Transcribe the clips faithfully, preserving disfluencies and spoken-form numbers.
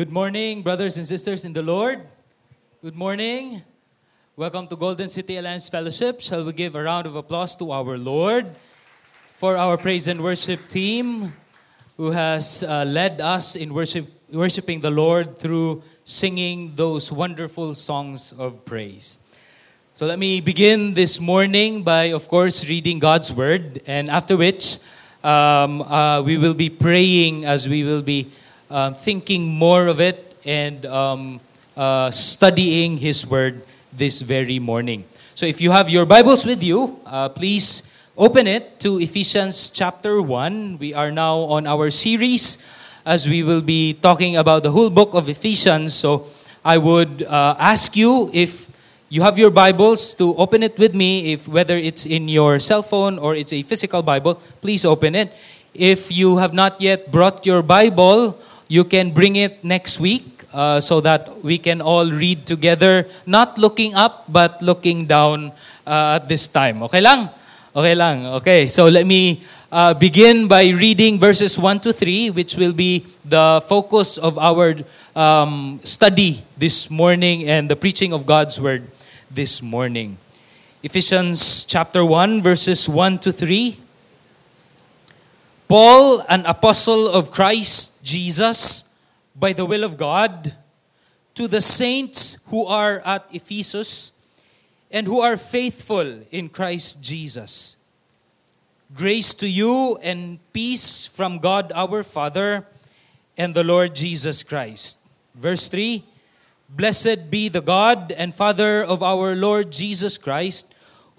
Good morning, brothers and sisters in the Lord. Good morning. Welcome to Golden City Alliance Fellowship. Shall we give a round of applause to our Lord for our praise and worship team who has uh, led us in worship, worshiping the Lord through singing those wonderful songs of praise. So let me begin this morning by, of course, reading God's Word, and after which um, uh, we will be praying as we will be Um, thinking more of it and um, uh, studying His Word this very morning. So if you have your Bibles with you, uh, please open it to Ephesians chapter one. We are now on our series as we will be talking about the whole book of Ephesians. So I would uh, ask you, if you have your Bibles, to open it with me. If whether it's in your cell phone or it's a physical Bible, please open it. If you have not yet brought your Bible, you can bring it next week uh, so that we can all read together, not looking up, but looking down uh, at this time. Okay lang? Okay lang. Okay, so let me uh, begin by reading verses one to three, which will be the focus of our um, study this morning and the preaching of God's Word this morning. Ephesians chapter one, verses one to three. Paul, an apostle of Christ Jesus, by the will of God, to the saints who are at Ephesus and who are faithful in Christ Jesus. Grace to you and peace from God our Father and the Lord Jesus Christ. Verse three, blessed be the God and Father of our Lord Jesus Christ,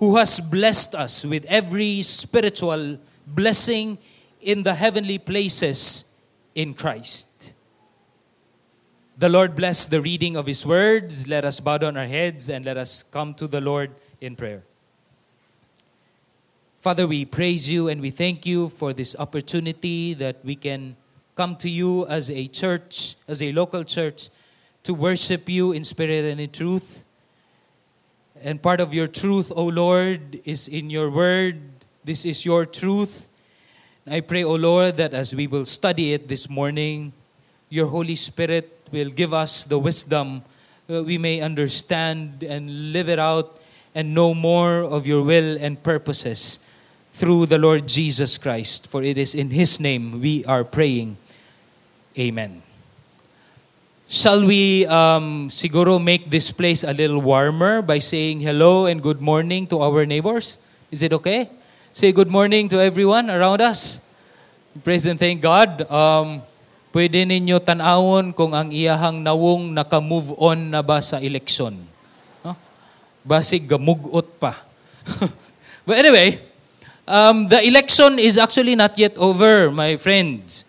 who has blessed us with every spiritual blessing in the heavenly places in Christ. The Lord bless the reading of His words. Let us bow down our heads and let us come to the Lord in prayer. Father, we praise you and we thank you for this opportunity that we can come to you as a church, as a local church, to worship you in spirit and in truth. And part of your truth, O Lord, is in your word. This is your truth. I pray, O Lord, that as we will study it this morning, your Holy Spirit will give us the wisdom that we may understand and live it out and know more of your will and purposes through the Lord Jesus Christ. For it is in His name we are praying. Amen. Shall we um, siguro make this place a little warmer by saying hello and good morning to our neighbors? Is it okay? Say good morning to everyone around us. Praise and thank God. Um, pwede ninyo tanawon kung ang iyahang nawong naka-move on na ba sa eleksyon. No? Basig gamugot pa. But anyway, um, the election is actually not yet over, my friends.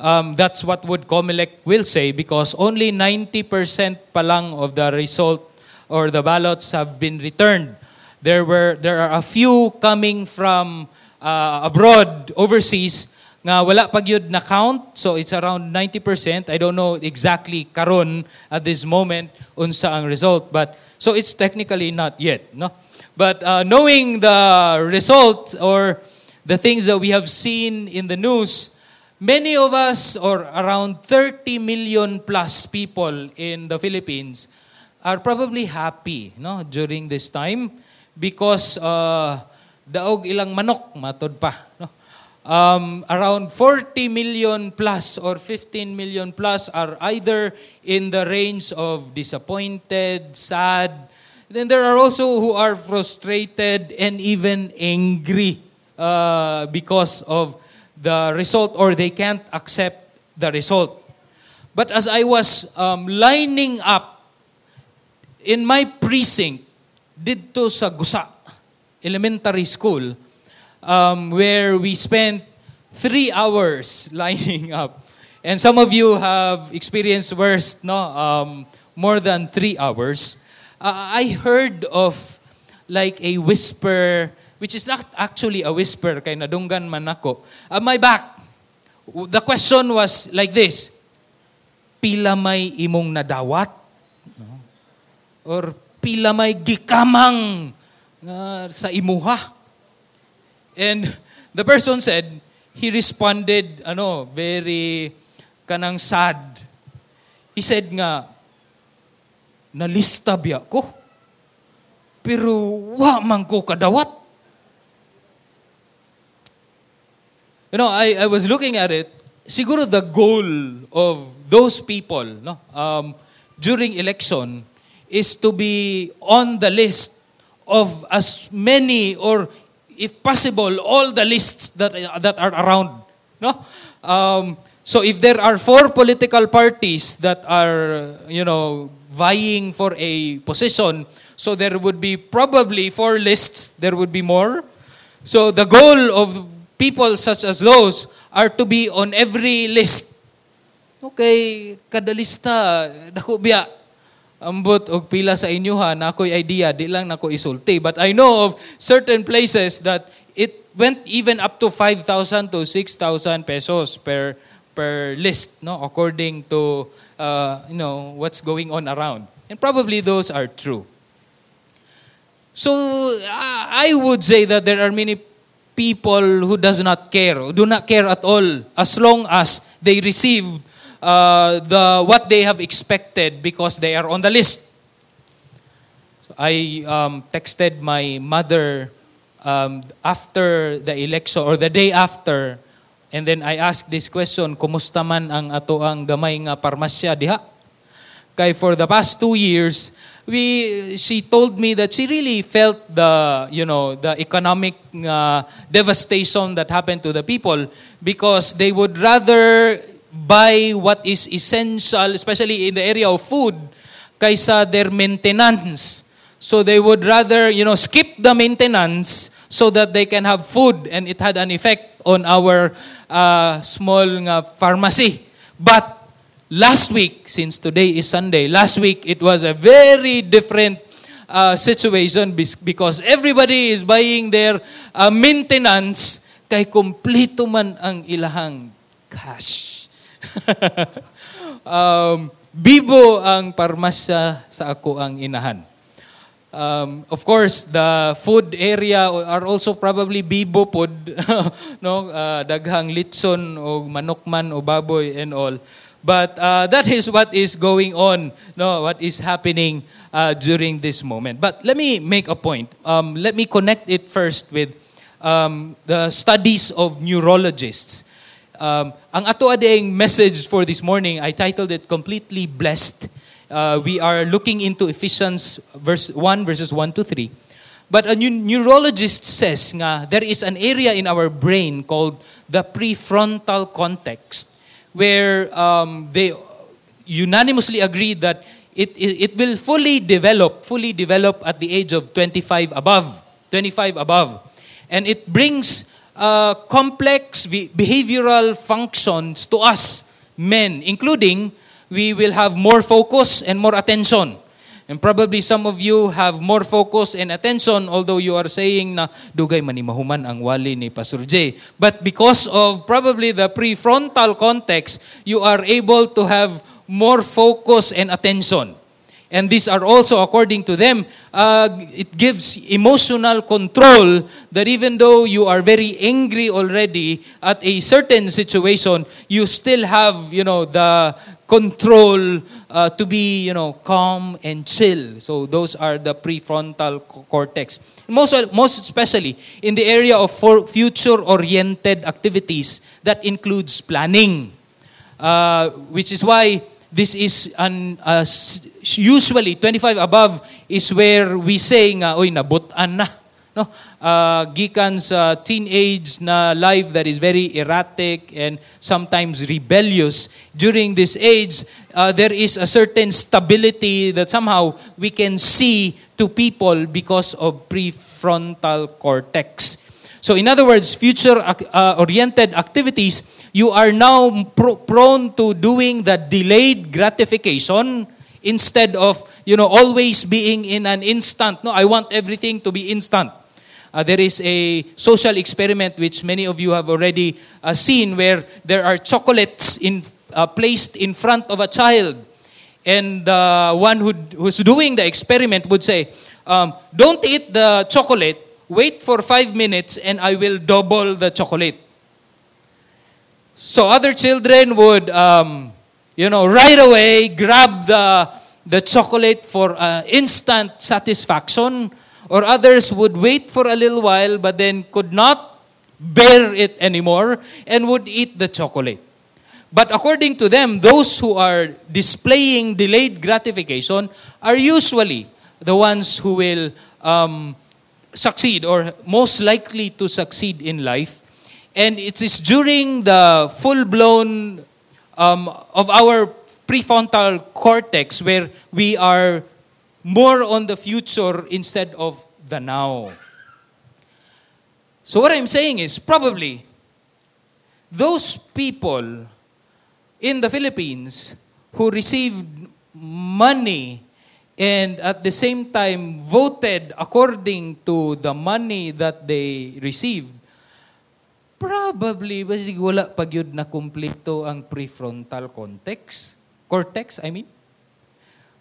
Um, that's what would COMELEC will say, because only ninety percent pa lang of the result or the ballots have been returned. There were there are a few coming from uh, abroad, overseas, nga wala pag yun na count, so it's around ninety percent. I don't know exactly karon at this moment unsa ang result, but so it's technically not yet, no? But uh, knowing the result or the things that we have seen in the news, many of us, or around thirty million plus people in the Philippines, are probably happy, no, during this time. Because uh, daog ilang manok, matod pa. No? Um, around forty million plus or fifteen million plus are either in the range of disappointed, sad. Then there are also who are frustrated and even angry uh, because of the result, or they can't accept the result. But as I was um, lining up in my precinct, dito sa Gusa Elementary School, um, where we spent three hours lining up. And some of you have experienced worse, no? Um, more than three hours. Uh, I heard of like a whisper, which is not actually a whisper, kay nadunggan man ako. At my back, the question was like this, pila may imong nadawat? No? Or pila may gikamang uh, sa imuha. And the person said, he responded, ano, very kanang sad. He said nga, nalista biya ko, pero wa man ko kadawat. You know, I, I was looking at it. Siguro the goal of those people no, um, during election is to be on the list of as many or, if possible, all the lists that that are around. No, um, so if there are four political parties that are, you know, vying for a position, so there would be probably four lists. There would be more. So the goal of people such as those are to be on every list. Okay, kada lista, dako biya. Ambot og pila sa inyo ha, na ako'y idea, di lang na ako isulti. But I know of certain places that it went even up to five thousand to six thousand pesos per per list, no? According to, uh, you know, what's going on around. And probably those are true. So, I would say that there are many people who does not care, who do not care at all, as long as they receive uh, the what they have expected because they are on the list. So I um, texted my mother um, after the election or the day after, and then I asked this question: "Kumusta man ang atoang gamay nga parmasya diha?" Kay for the past two years, we she told me that she really felt the you know the economic uh, devastation that happened to the people because they would rather buy what is essential, especially in the area of food, kaysa their maintenance. So they would rather you know skip the maintenance so that they can have food, and it had an effect on our uh, small uh, pharmacy, but. Last week, since today is Sunday, last week it was a very different uh, situation because everybody is buying their uh, maintenance kay kumpleto man ang ilahang cash. um, bibo ang parmasya sa ako ang inahan. Um, of course, the food area are also probably bibo pod, no? Uh, daghang litson o manokman o baboy and all. But uh, that is what is going on, no? What is happening uh, during this moment. But let me make a point. Um, let me connect it first with um, the studies of neurologists. Um, ang ato ading message for this morning, I titled it Completely Blessed. Uh, we are looking into Ephesians verse one, verses one to three. But a neurologist says nga, there is an area in our brain called the prefrontal cortex, where um, they unanimously agree that it, it it will fully develop, fully develop at the age of twenty-five above, twenty-five above. And it brings uh, complex behavioral functions to us, men, including we will have more focus and more attention. And probably some of you have more focus and attention, although you are saying na dugay manimahuman ang wali ni Pastor J. But because of probably the prefrontal cortex, you are able to have more focus and attention. And these are also, according to them, uh, it gives emotional control that even though you are very angry already at a certain situation, you still have, you know, the control uh, to be, you know, calm and chill. So those are the prefrontal cortex. Most, most especially in the area of future-oriented activities that includes planning, uh, which is why this is an uh, usually twenty-five above is where we say nga oy nabutan na no uh, gikan sa teenage na life that is very erratic and sometimes rebellious. During this age uh, there is a certain stability that somehow we can see to people because of prefrontal cortex. So in other words, future-oriented uh, activities, you are now pr- prone to doing the delayed gratification instead of, you know, always being in an instant. No, I want everything to be instant. Uh, there is a social experiment which many of you have already uh, seen where there are chocolates in, uh, placed in front of a child. And the uh, one who who's doing the experiment would say, um, don't eat the chocolate. Wait for five minutes and I will double the chocolate. So other children would um, you know, right away grab the the chocolate for uh, instant satisfaction, or others would wait for a little while but then could not bear it anymore and would eat the chocolate. But according to them, those who are displaying delayed gratification are usually the ones who will um, succeed or most likely to succeed in life. And it is during the full-blown um, of our prefrontal cortex where we are more on the future instead of the now. So what I'm saying is probably those people in the Philippines who received money and at the same time voted according to the money that they received, probably basig wala pag yun na kumpleto ang prefrontal cortex, cortex, I mean.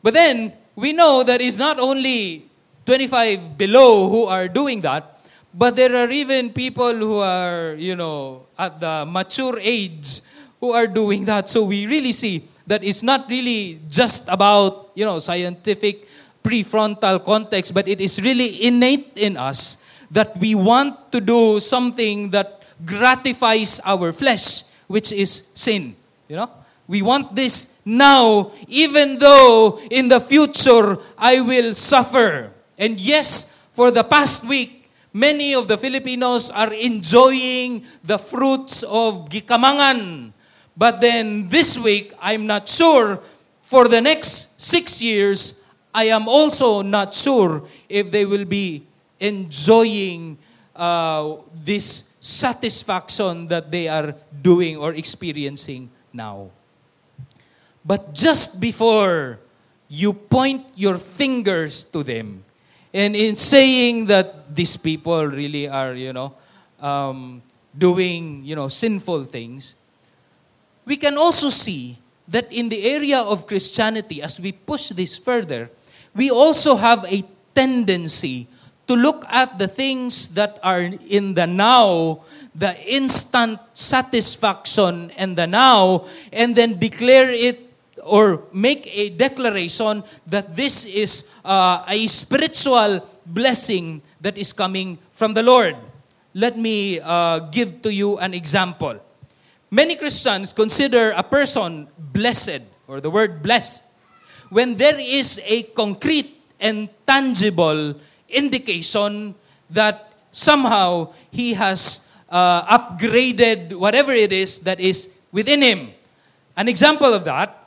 But then, we know that it's not only twenty-five below who are doing that, but there are even people who are, you know, at the mature age who are doing that. So we really see that it's not really just about, you know, scientific prefrontal context, but it is really innate in us that we want to do something that gratifies our flesh, which is sin. You know, we want this now, even though in the future I will suffer. And yes, for the past week, many of the Filipinos are enjoying the fruits of gikamangan. But then this week, I'm not sure, for the next six years, I am also not sure if they will be enjoying uh, this satisfaction that they are doing or experiencing now. But just before you point your fingers to them, and in saying that these people really are, you know, um, doing, you know, sinful things, we can also see that in the area of Christianity, as we push this further, we also have a tendency to look at the things that are in the now, the instant satisfaction in the now, and then declare it or make a declaration that this is uh, a spiritual blessing that is coming from the Lord. Let me uh, give to you an example. Many Christians consider a person blessed, or the word blessed, when there is a concrete and tangible indication that somehow he has uh, upgraded whatever it is that is within him. An example of that,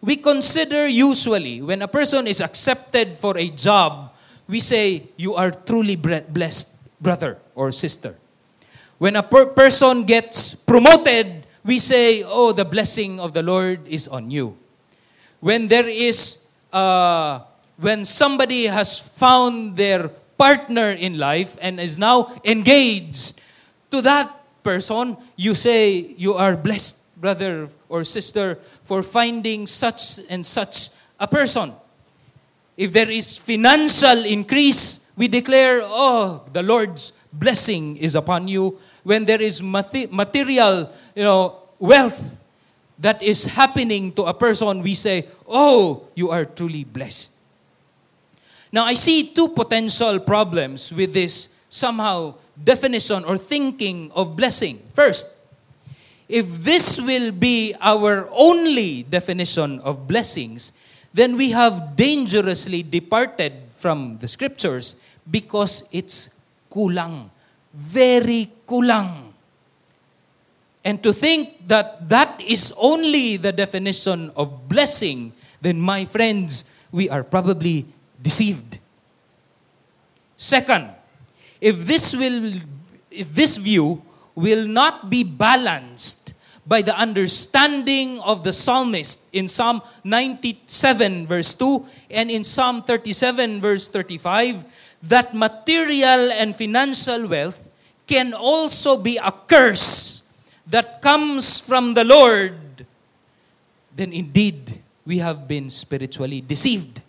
we consider usually when a person is accepted for a job, we say, you are truly blessed, brother or sister. When a per- person gets promoted, we say, oh, the blessing of the Lord is on you. When there is, uh, when somebody has found their partner in life and is now engaged to that person, you say, you are blessed, brother or sister, for finding such and such a person. If there is financial increase, we declare, oh, the Lord's blessing is upon you. When there is mat- material, you know, wealth that is happening to a person, we say, oh, you are truly blessed. Now, I see two potential problems with this somehow definition or thinking of blessing. First, if this will be our only definition of blessings, then we have dangerously departed from the scriptures because it's kulang, very kulang. And to think that that is only the definition of blessing, then my friends, we are probably deceived. Second, if this will, if this view will not be balanced by the understanding of the psalmist in Psalm ninety-seven verse two and in Psalm thirty-seven verse thirty-five, that material and financial wealth can also be a curse that comes from the Lord, then indeed we have been spiritually deceived.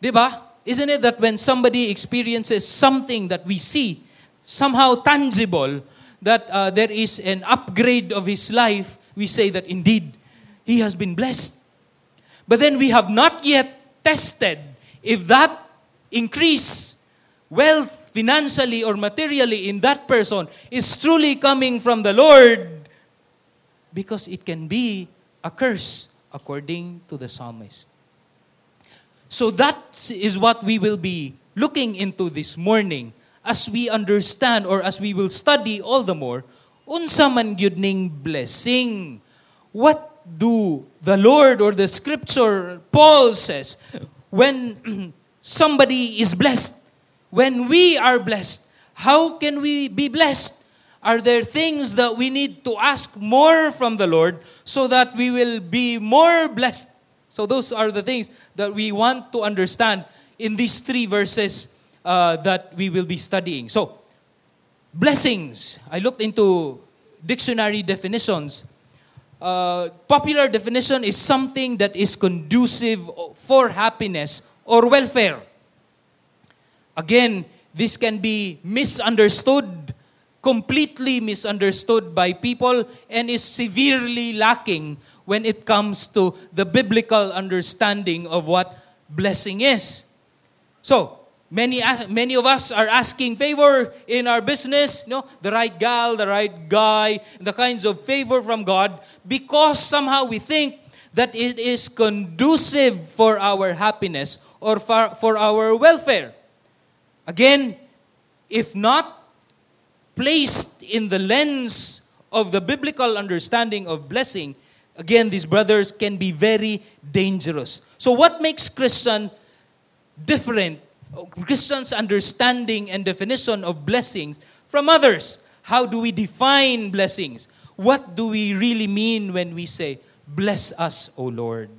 Diba? Isn't it that when somebody experiences something that we see somehow tangible, that uh, there is an upgrade of his life, we say that indeed he has been blessed. But then we have not yet tested if that increase, wealth, financially or materially in that person is truly coming from the Lord, because it can be a curse according to the psalmist. So that is what we will be looking into this morning as we understand, or as we will study all the more, unsa man gyud ning blessing. What do the Lord or the Scripture, Paul says, when somebody is blessed? When we are blessed, how can we be blessed? Are there things that we need to ask more from the Lord so that we will be more blessed? So those are the things that we want to understand in these three verses uh, that we will be studying. So, blessings. I looked into dictionary definitions. Uh, popular definition is something that is conducive for happiness or welfare. Again, this can be misunderstood, completely misunderstood by people, and is severely lacking when it comes to the biblical understanding of what blessing is. So, many many of us are asking favor in our business, you know, the right gal, the right guy, the kinds of favor from God, because somehow we think that it is conducive for our happiness or for, for our welfare. Again, if not placed in the lens of the biblical understanding of blessing, again, these brothers can be very dangerous. So what makes Christian different, Christians' understanding and definition of blessings from others? How do we define blessings? What do we really mean when we say, bless us, O Lord?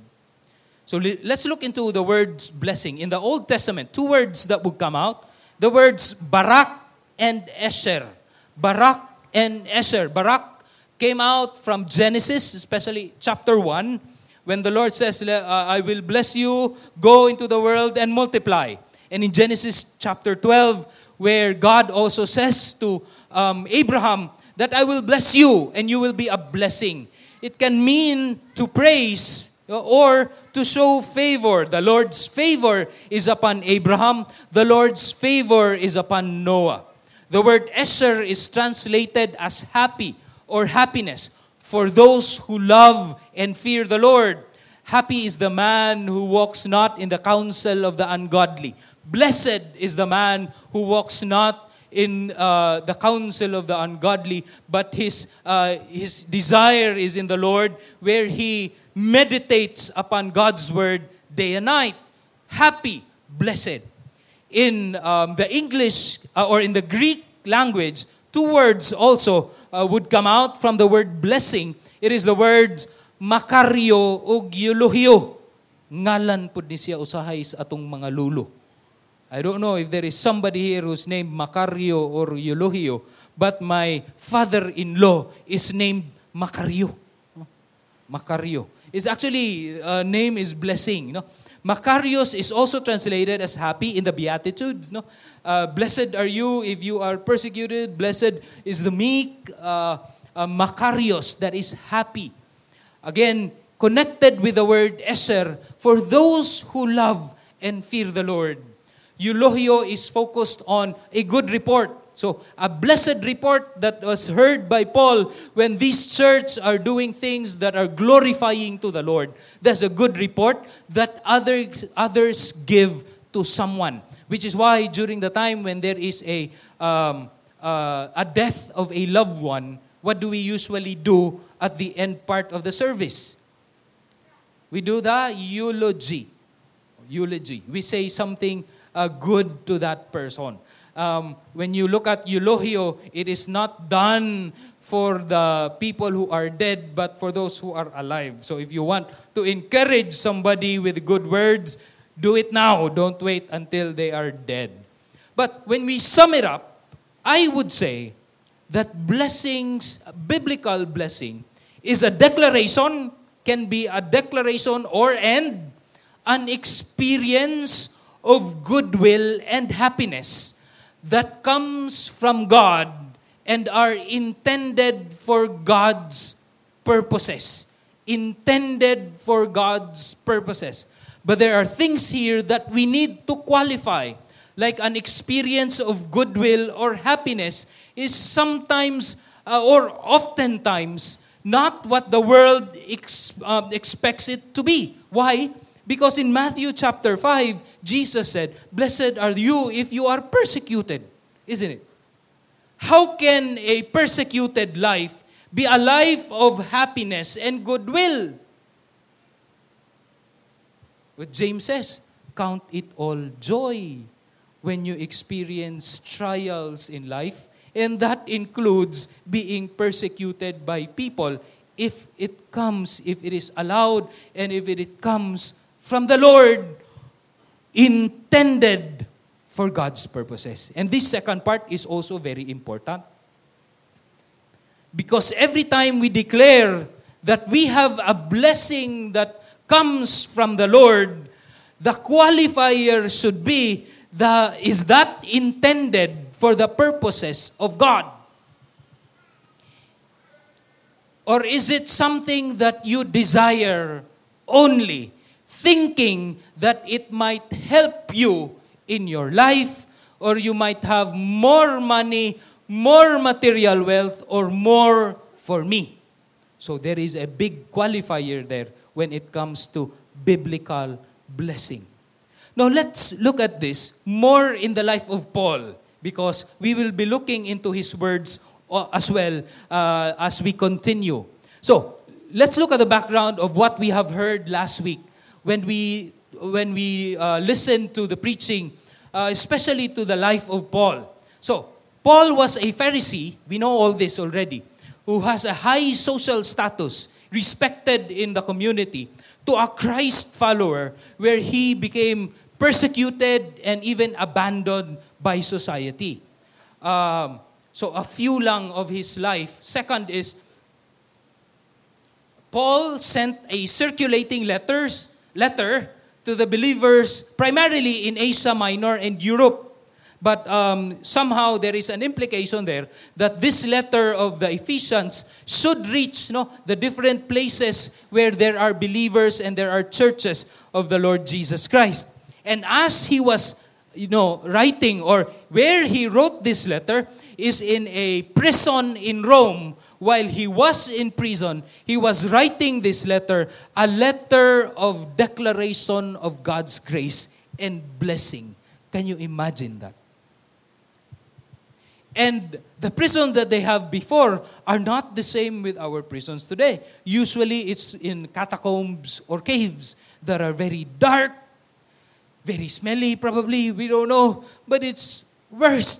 So let's look into the words blessing. In the Old Testament, two words that would come out. The words Barak and Esher. Barak and Esher. Barak came out from Genesis, especially chapter one, when the Lord says, I will bless you, go into the world and multiply. And in Genesis chapter twelve, where God also says to um, Abraham that I will bless you and you will be a blessing. It can mean to praise or to show favor. The Lord's favor is upon Abraham. The Lord's favor is upon Noah. The word Esher is translated as happy or happiness for those who love and fear the Lord. Happy is the man who walks not in the counsel of the ungodly. Blessed is the man who walks not in uh, the counsel of the ungodly, but his uh, his desire is in the Lord, where he meditates upon God's word day and night. Happy, blessed. In um, the English uh, or in the Greek language, two words also uh, would come out from the word blessing. It is the words Makario o Eulogio. Ngalan pud ni siya usahay sa atong mga lulo. I don't know if there is somebody here who's named Makario or Eulogio, but my father-in-law is named Makario. Makario. It's actually, uh, name is blessing. You know? Makarios is also translated as happy in the Beatitudes. No? Uh, blessed are you if you are persecuted. Blessed is the meek. Uh, uh, Makarios, that is happy. Again, connected with the word Esher, for those who love and fear the Lord. Eulogio is focused on a good report. So, a blessed report that was heard by Paul when these churches are doing things that are glorifying to the Lord. That's a good report that others, others give to someone. Which is why during the time when there is a, um, uh, a death of a loved one, what do we usually do at the end part of the service? We do the eulogy. Eulogy. We say something uh, good to that person. Um, when you look at Eulogio, it is not done for the people who are dead, but for those who are alive. So if you want to encourage somebody with good words, do it now. Don't wait until they are dead. But when we sum it up, I would say that blessings, biblical blessing, is a declaration, can be a declaration or and an experience of goodwill and happiness that comes from God and are intended for God's purposes. Intended for God's purposes. But there are things here that we need to qualify. Like an experience of goodwill or happiness is sometimes uh, or oftentimes not what the world ex- uh, expects it to be. Why? Because in Matthew chapter five, Jesus said, "Blessed are you if you are persecuted." Isn't it? How can a persecuted life be a life of happiness and goodwill? What James says, count it all joy when you experience trials in life, and that includes being persecuted by people if it comes, if it is allowed, and if it comes from the Lord, intended for God's purposes. And this second part is also very important. Because every time we declare that we have a blessing that comes from the Lord, the qualifier should be, the, is that intended for the purposes of God? Or is it something that you desire only, thinking that it might help you in your life, or you might have more money, more material wealth, or more for me? So there is a big qualifier there when it comes to biblical blessing. Now let's look at this more in the life of Paul, because we will be looking into his words as well uh, as we continue. So let's look at the background of what we have heard last week when we when we uh, listened to the preaching, uh, especially to the life of Paul. So Paul was a Pharisee, we know all this already, who has a high social status, respected in the community, to a Christ follower where he became persecuted and even abandoned by society. Um, so a few lang of his life. Second is, Paul sent a circulating letters letter to the believers, primarily in Asia Minor and Europe. But um, somehow there is an implication there that this letter of the Ephesians should reach no, the different places where there are believers and there are churches of the Lord Jesus Christ. And as he was, you know, writing, or where he wrote this letter is in a prison in Rome. While he was in prison, he was writing this letter, a letter of declaration of God's grace and blessing. Can you imagine that? And the prison that they have before are not the same with our prisons today. Usually it's in catacombs or caves that are very dark, very smelly probably, we don't know, but it's worse.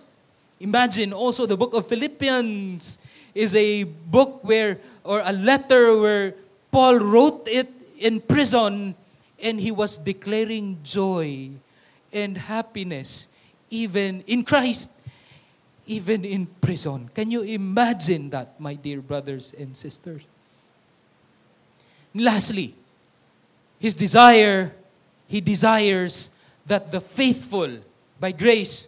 Imagine also the book of Philippians is a book where, or a letter where Paul wrote it in prison, and he was declaring joy and happiness even in Christ, even in prison. Can you imagine that, my dear brothers and sisters? And lastly, his desire, he desires that the faithful, by grace,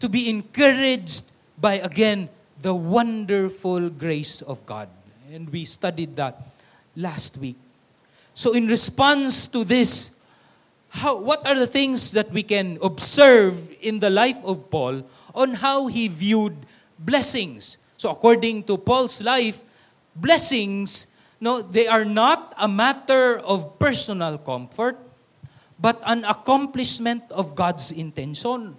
to be encouraged by, again, the wonderful grace of God. And we studied that last week. So in response to this, how, what are the things that we can observe in the life of Paul on how he viewed blessings? So according to Paul's life, blessings, no, they are not a matter of personal comfort, but an accomplishment of God's intention.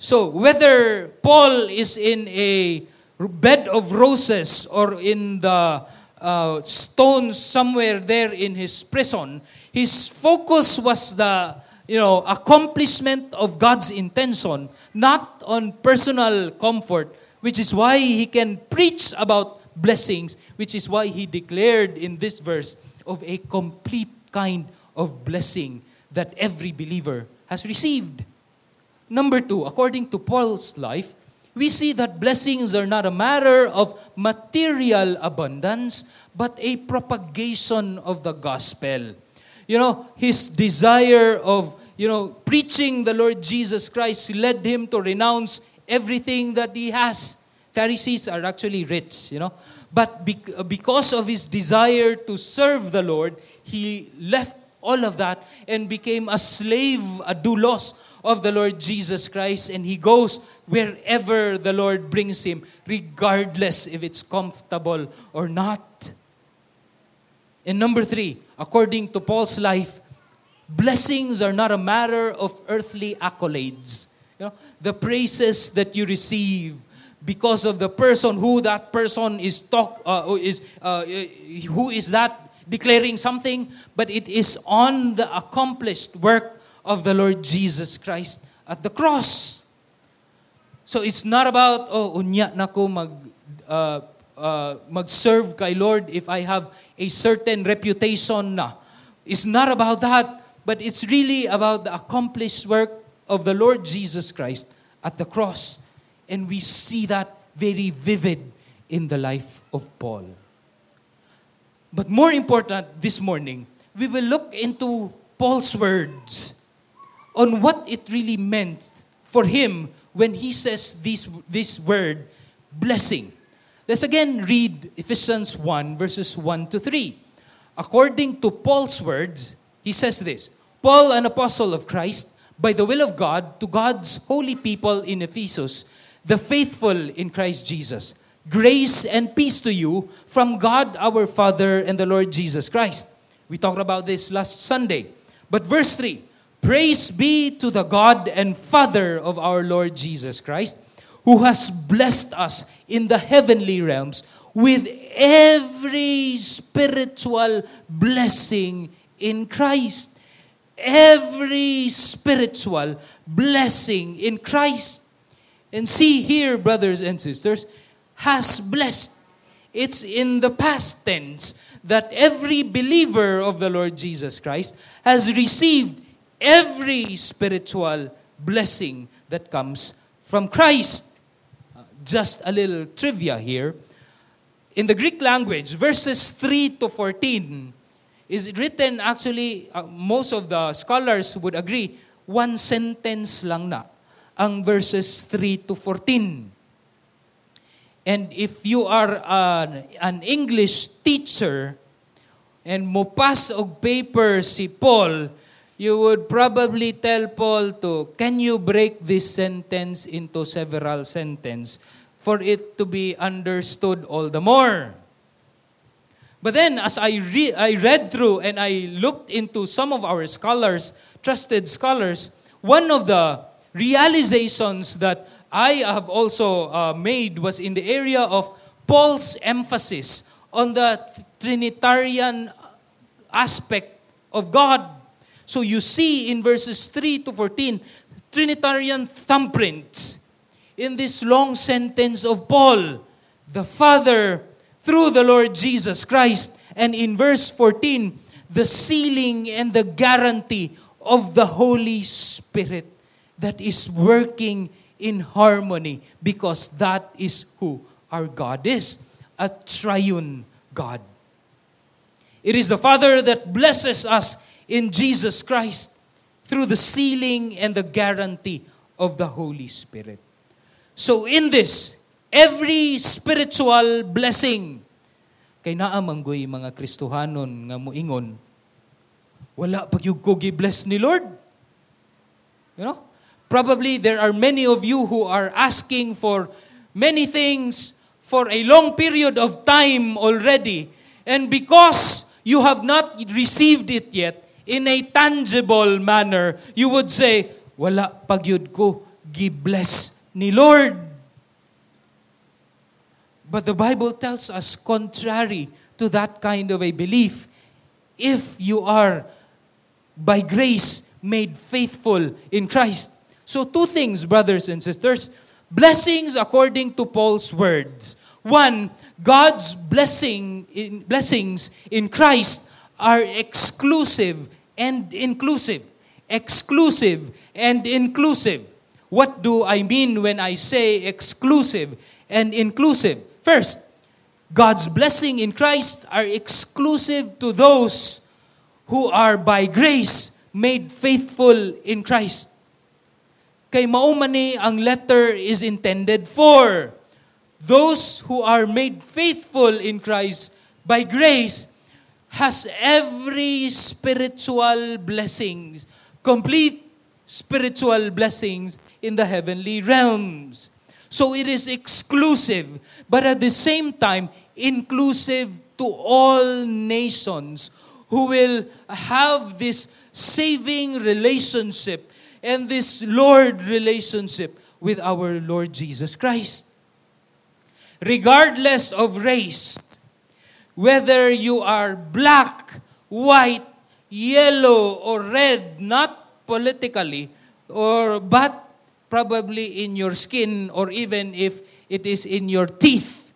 So whether Paul is in a bed of roses or in the uh, stones somewhere there in his prison, his focus was the, you know, accomplishment of God's intention, not on personal comfort, which is why he can preach about blessings, which is why he declared in this verse of a complete kind of blessing that every believer has received. Number two, according to Paul's life, we see that blessings are not a matter of material abundance, but a propagation of the gospel. You know, his desire of, you know, preaching the Lord Jesus Christ led him to renounce everything that he has. Pharisees are actually rich, you know. But because of his desire to serve the Lord, he left all of that and became a slave, a doulos of the Lord Jesus Christ. And he goes wherever the Lord brings him, regardless if it's comfortable or not. And number three, according to Paul's life, blessings are not a matter of earthly accolades. You know, the praises that you receive because of the person who that person is talk uh, is uh, who is that declaring something, but it is on the accomplished work of the Lord Jesus Christ at the cross. So it's not about, oh, unya na ko mag uh, uh, mag-serve kay Lord if I have a certain reputation na. It's not about that, but it's really about the accomplished work of the Lord Jesus Christ at the cross. And we see that very vivid in the life of Paul. But more important this morning, we will look into Paul's words on what it really meant for him when he says this, this word, blessing. Let's again read Ephesians one, verses one to three. According to Paul's words, he says this, Paul, an apostle of Christ, by the will of God, to God's holy people in Ephesus, the faithful in Christ Jesus. Grace and peace to you from God our Father and the Lord Jesus Christ. We talked about this last Sunday. But verse three, praise be to the God and Father of our Lord Jesus Christ, who has blessed us in the heavenly realms with every spiritual blessing in Christ. Every spiritual blessing in Christ. And see here, brothers and sisters, has blessed. It's in the past tense that every believer of the Lord Jesus Christ has received every spiritual blessing that comes from Christ. Uh, just a little trivia here. In the Greek language, verses three to fourteen is written actually, uh, most of the scholars would agree, one sentence lang na, ang verses three to fourteen. And if you are uh, an English teacher, and mopas og paper si Paul, you would probably tell Paul to, can you break this sentence into several sentences for it to be understood all the more? But then, as I, re- I read through and I looked into some of our scholars, trusted scholars, one of the realizations that I have also uh, made was in the area of Paul's emphasis on the Trinitarian aspect of God. So you see in verses three to fourteen, Trinitarian thumbprints in this long sentence of Paul, the Father, through the Lord Jesus Christ. And in verse fourteen, the sealing and the guarantee of the Holy Spirit that is working in harmony, because that is who our God is, a triune God. It is the Father that blesses us in Jesus Christ through the sealing and the guarantee of the Holy Spirit. So in this, every spiritual blessing, kay naa manggoy mga Kristohanon nga moingon, wala pagyugko gi-bless ni Lord. You know? Probably there are many of you who are asking for many things for a long period of time already. And because you have not received it yet in a tangible manner, you would say, wala pagyud ko gi-bless ni Lord. But the Bible tells us, contrary to that kind of a belief, if you are by grace made faithful in Christ. So two things, brothers and sisters. Blessings according to Paul's words. One, God's blessing in, blessings in Christ are exclusive and inclusive. Exclusive and inclusive. What do I mean when I say exclusive and inclusive? First, God's blessing in Christ are exclusive to those who are by grace made faithful in Christ. Kay mao man ni ang letter is intended for those who are made faithful in Christ by grace has every spiritual blessings, complete spiritual blessings in the heavenly realms. So it is exclusive, but at the same time, inclusive to all nations who will have this saving relationship and this Lord relationship with our Lord Jesus Christ. Regardless of race, whether you are black, white, yellow, or red, not politically, or but probably in your skin, or even if it is in your teeth,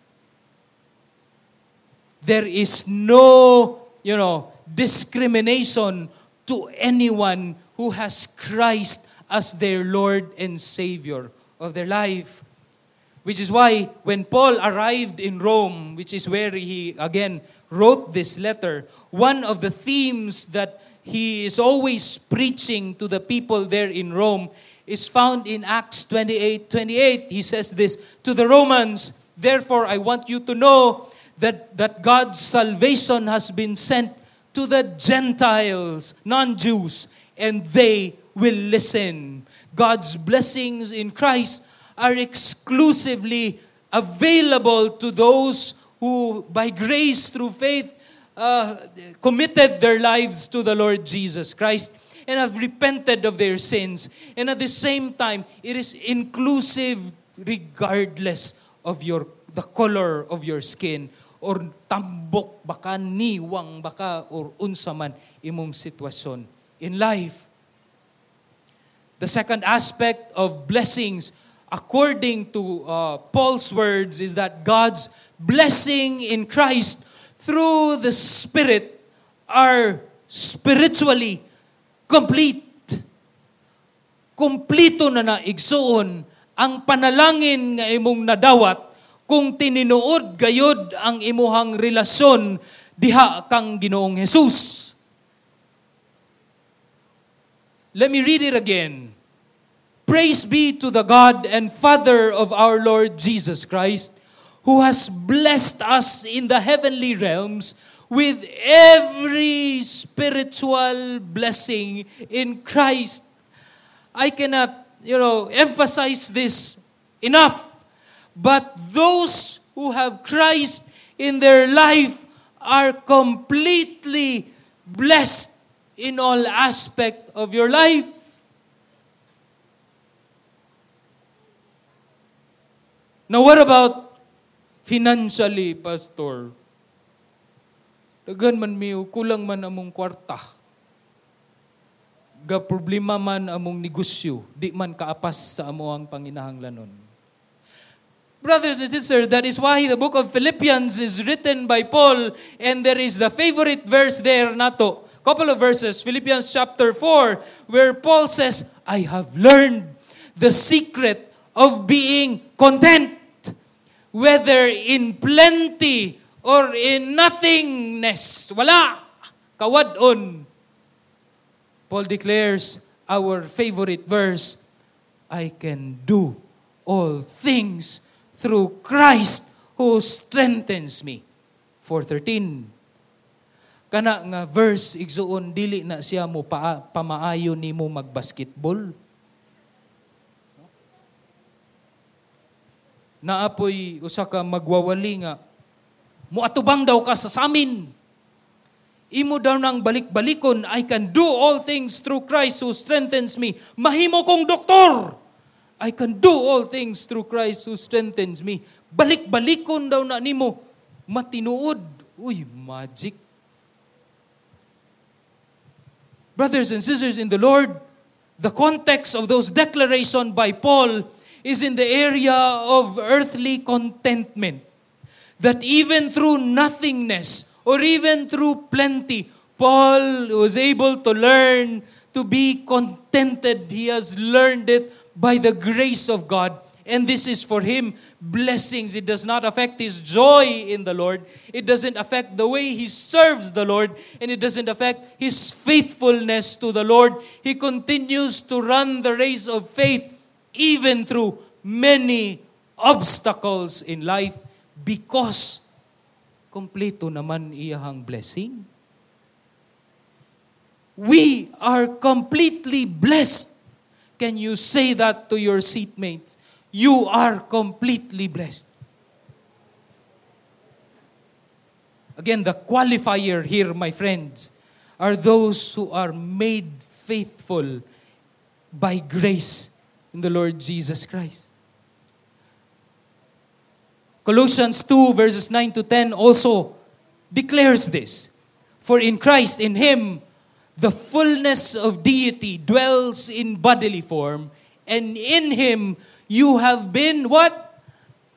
there is no, you know, discrimination to anyone who has Christ as their Lord and Savior of their life. Which is why when Paul arrived in Rome, which is where he again wrote this letter, one of the themes that he is always preaching to the people there in Rome is found in Acts twenty-eight twenty-eight. He says this to the Romans, "Therefore I want you to know that, that God's salvation has been sent to the Gentiles, non-Jews, and they will listen." God's blessings in Christ are exclusively available to those who, by grace through faith, uh, committed their lives to the Lord Jesus Christ and have repented of their sins. And at the same time, it is inclusive regardless of your the color of your skin, or tambok baka, niwang baka, or unsaman imong sitwasyon in life. The second aspect of blessings, according to uh, Paul's words, is that God's blessing in Christ through the Spirit are spiritually complete. Kompleto na na igsoon ang panalangin nga imong nadawat kung tininuod gayod ang imuhang relasyon diha kang Ginoong Jesus. Let me read it again. "Praise be to the God and Father of our Lord Jesus Christ, who has blessed us in the heavenly realms with every spiritual blessing in Christ." I cannot, you know, emphasize this enough. But those who have Christ in their life are completely blessed in all aspect of your life. Now, what about financially, Pastor? Dagan man miyo, kulang man among kwarta. Ga problema man among negosyo, di man kaapas sa amoang panginahanglanon. Brothers and sisters, that is why the book of Philippians is written by Paul, and there is the favorite verse there nato. Couple of verses, Philippians chapter four, where Paul says, "I have learned the secret of being content, whether in plenty or in nothingness." Wala. Kawadon. Paul declares our favorite verse, "I can do all things through Christ who strengthens me." four thirteen. Kana nga verse, igsoon, dili na siya mo pa, pamaayo ni mo magbasketball. Naapoy usa ka magwawali nga muatubang daw ka sa samin. Imo daw nang balik-balikon, "I can do all things through Christ who strengthens me." Mahimo kong doktor. "I can do all things through Christ who strengthens me." Balik-balikon daw na nimo matinuod. Uy, magic. Brothers and sisters in the Lord, the context of those declaration by Paul is in the area of earthly contentment. That even through nothingness or even through plenty, Paul was able to learn to be contented. He has learned it by the grace of God. And this is for him blessings. It does not affect his joy in the Lord. It doesn't affect the way he serves the Lord. And it doesn't affect his faithfulness to the Lord. He continues to run the race of faith even through many obstacles in life because kompleto naman iyahang blessing. We are completely blessed. Can you say that to your seatmates? You are completely blessed. Again, the qualifier here, my friends, are those who are made faithful by grace in the Lord Jesus Christ. Colossians two verses nine to ten also declares this. For in Christ, in Him, the fullness of deity dwells in bodily form, and in Him you have been what?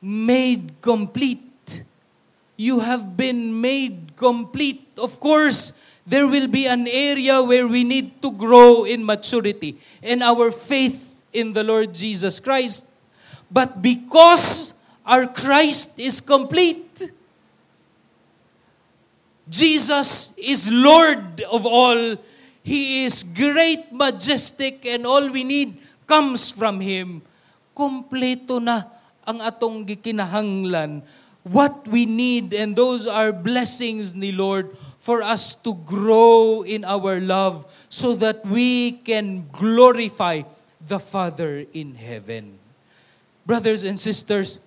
Made complete. You have been made complete. Of course, there will be an area where we need to grow in maturity and our faith in the Lord Jesus Christ. But because our Christ is complete, Jesus is Lord of all. He is great, majestic, and all we need comes from Him. Kompleto na ang atong gikinahanglan. What we need, and those are blessings ni Lord for us to grow in our love so that we can glorify the Father in heaven. Brothers and sisters,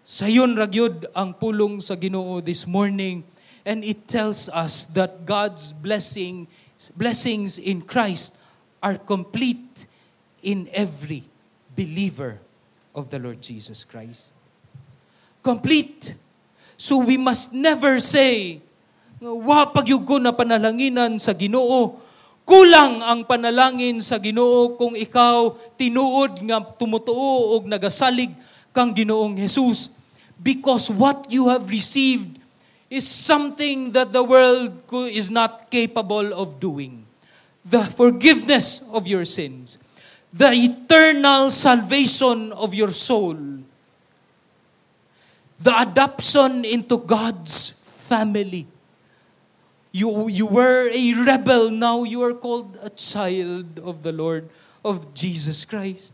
sayon ragyod ang pulong sa Ginoo this morning, and it tells us that God's blessing, blessings in Christ are complete in every believer of the Lord Jesus Christ. Complete. So we must never say, wa pagyugo na panalanginan sa Ginoo. Kulang ang panalangin sa Ginoo kung ikaw tinuod nga tumutuo og nagasalig kang Ginoong Jesus. Because what you have received is something that the world is not capable of doing. The forgiveness of your sins. The eternal salvation of your soul. The adoption into God's family. You, you were a rebel, now you are called a child of the Lord, of Jesus Christ.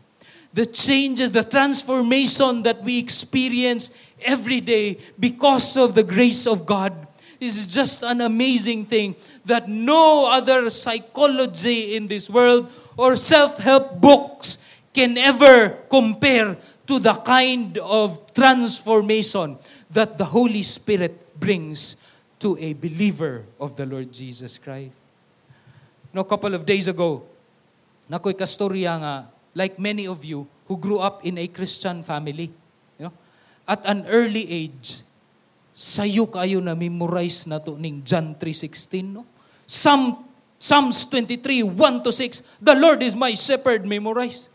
The changes, the transformation that we experience every day because of the grace of God is just an amazing thing that no other psychology in this world or self-help books can ever compare to the kind of transformation that the Holy Spirit brings to a believer of the Lord Jesus Christ. You know, a couple of days ago, nakoy kastorya nga, like many of you who grew up in a Christian family, you know, at an early age, sayo kayo na memorize na to ning John three sixteen, no? Psalms twenty-three, one to six, the Lord is my shepherd, memorize.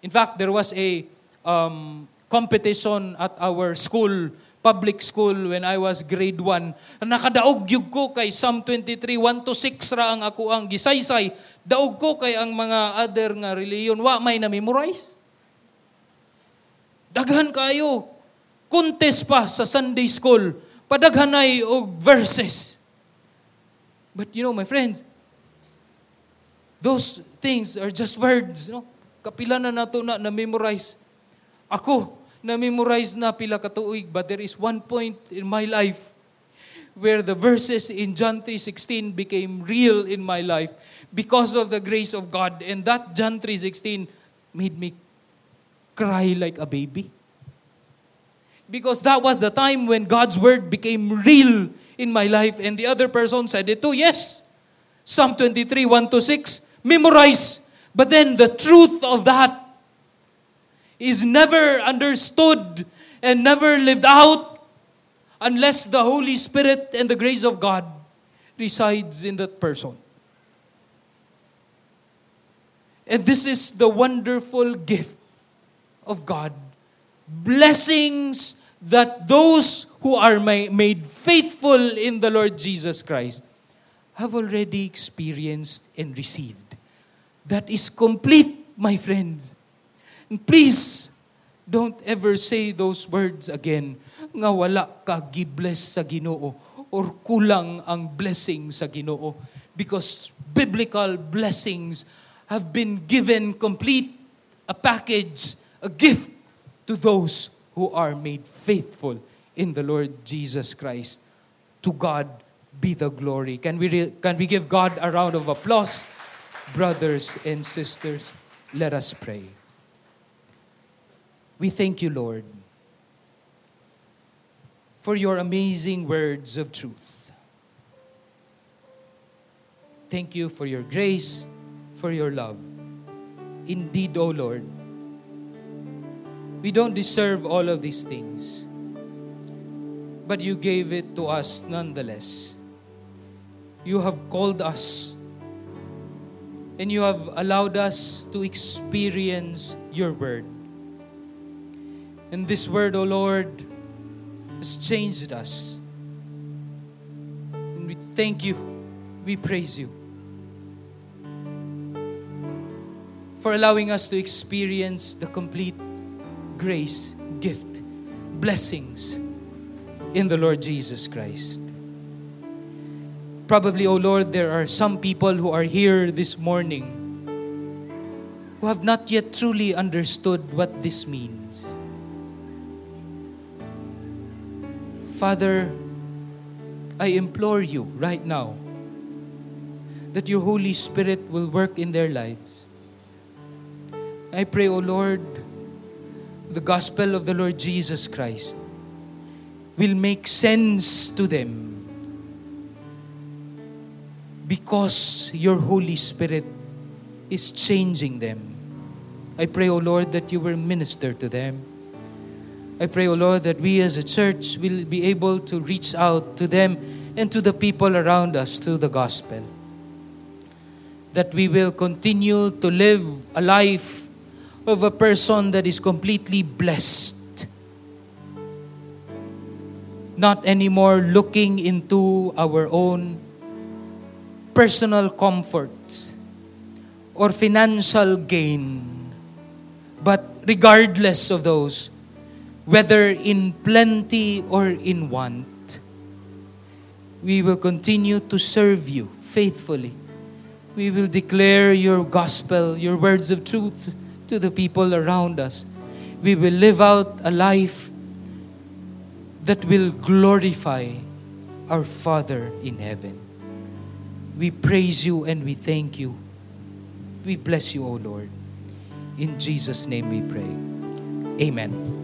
In fact, there was a um, competition at our school, public school, when I was grade one. Nakadaog yug ko kay Psalm twenty-three, one to six ra ang ako ang gisaysay. Daog ko kay ang mga other nga reliyon. Wa may na-memorize. Daghan kayo. Contest pa sa Sunday school. Padaghanay og verses. But you know, my friends, those things are just words. You know? Kapila na nato na na-memorize. Ako, na-memorize na pila katuig, but there is one point in my life where the verses in John three sixteen became real in my life because of the grace of God. And that John three sixteen made me cry like a baby. Because that was the time when God's word became real in my life. And the other person said it too. Yes, Psalm twenty-three, one to six, memorize. But then the truth of that is never understood and never lived out unless the Holy Spirit and the grace of God resides in that person. And this is the wonderful gift of God. Blessings that those who are made faithful in the Lord Jesus Christ have already experienced and received. That is complete, my friends. And please, don't ever say those words again, nga wala ka gibless sa Ginoo or kulang ang blessing sa Ginoo, because biblical blessings have been given complete, a package, a gift to those who are made faithful in the Lord Jesus Christ. To God be the glory. Can we, re- can we give God a round of applause? Brothers and sisters, let us pray. We thank you, Lord, for your amazing words of truth. Thank you for your grace, for your love. Indeed, O Lord, we don't deserve all of these things, but you gave it to us nonetheless. You have called us, and you have allowed us to experience your word. And this word, O Lord, has changed us. And we thank you, we praise you, for allowing us to experience the complete grace, gift, blessings in the Lord Jesus Christ. Probably, O Lord, there are some people who are here this morning who have not yet truly understood what this means. Father, I implore you right now that your Holy Spirit will work in their lives. I pray, O Lord, the gospel of the Lord Jesus Christ will make sense to them, because your Holy Spirit is changing them. I pray, O Lord, that you will minister to them. I pray, O Lord, that we as a church will be able to reach out to them and to the people around us through the gospel. That we will continue to live a life of a person that is completely blessed. Not anymore looking into our own personal comforts or financial gain, but regardless of those, whether in plenty or in want, we will continue to serve you faithfully. We will declare your gospel, your words of truth to the people around us. We will live out a life that will glorify our Father in heaven. We praise you and we thank you. We bless you, O Lord. In Jesus' name we pray. Amen.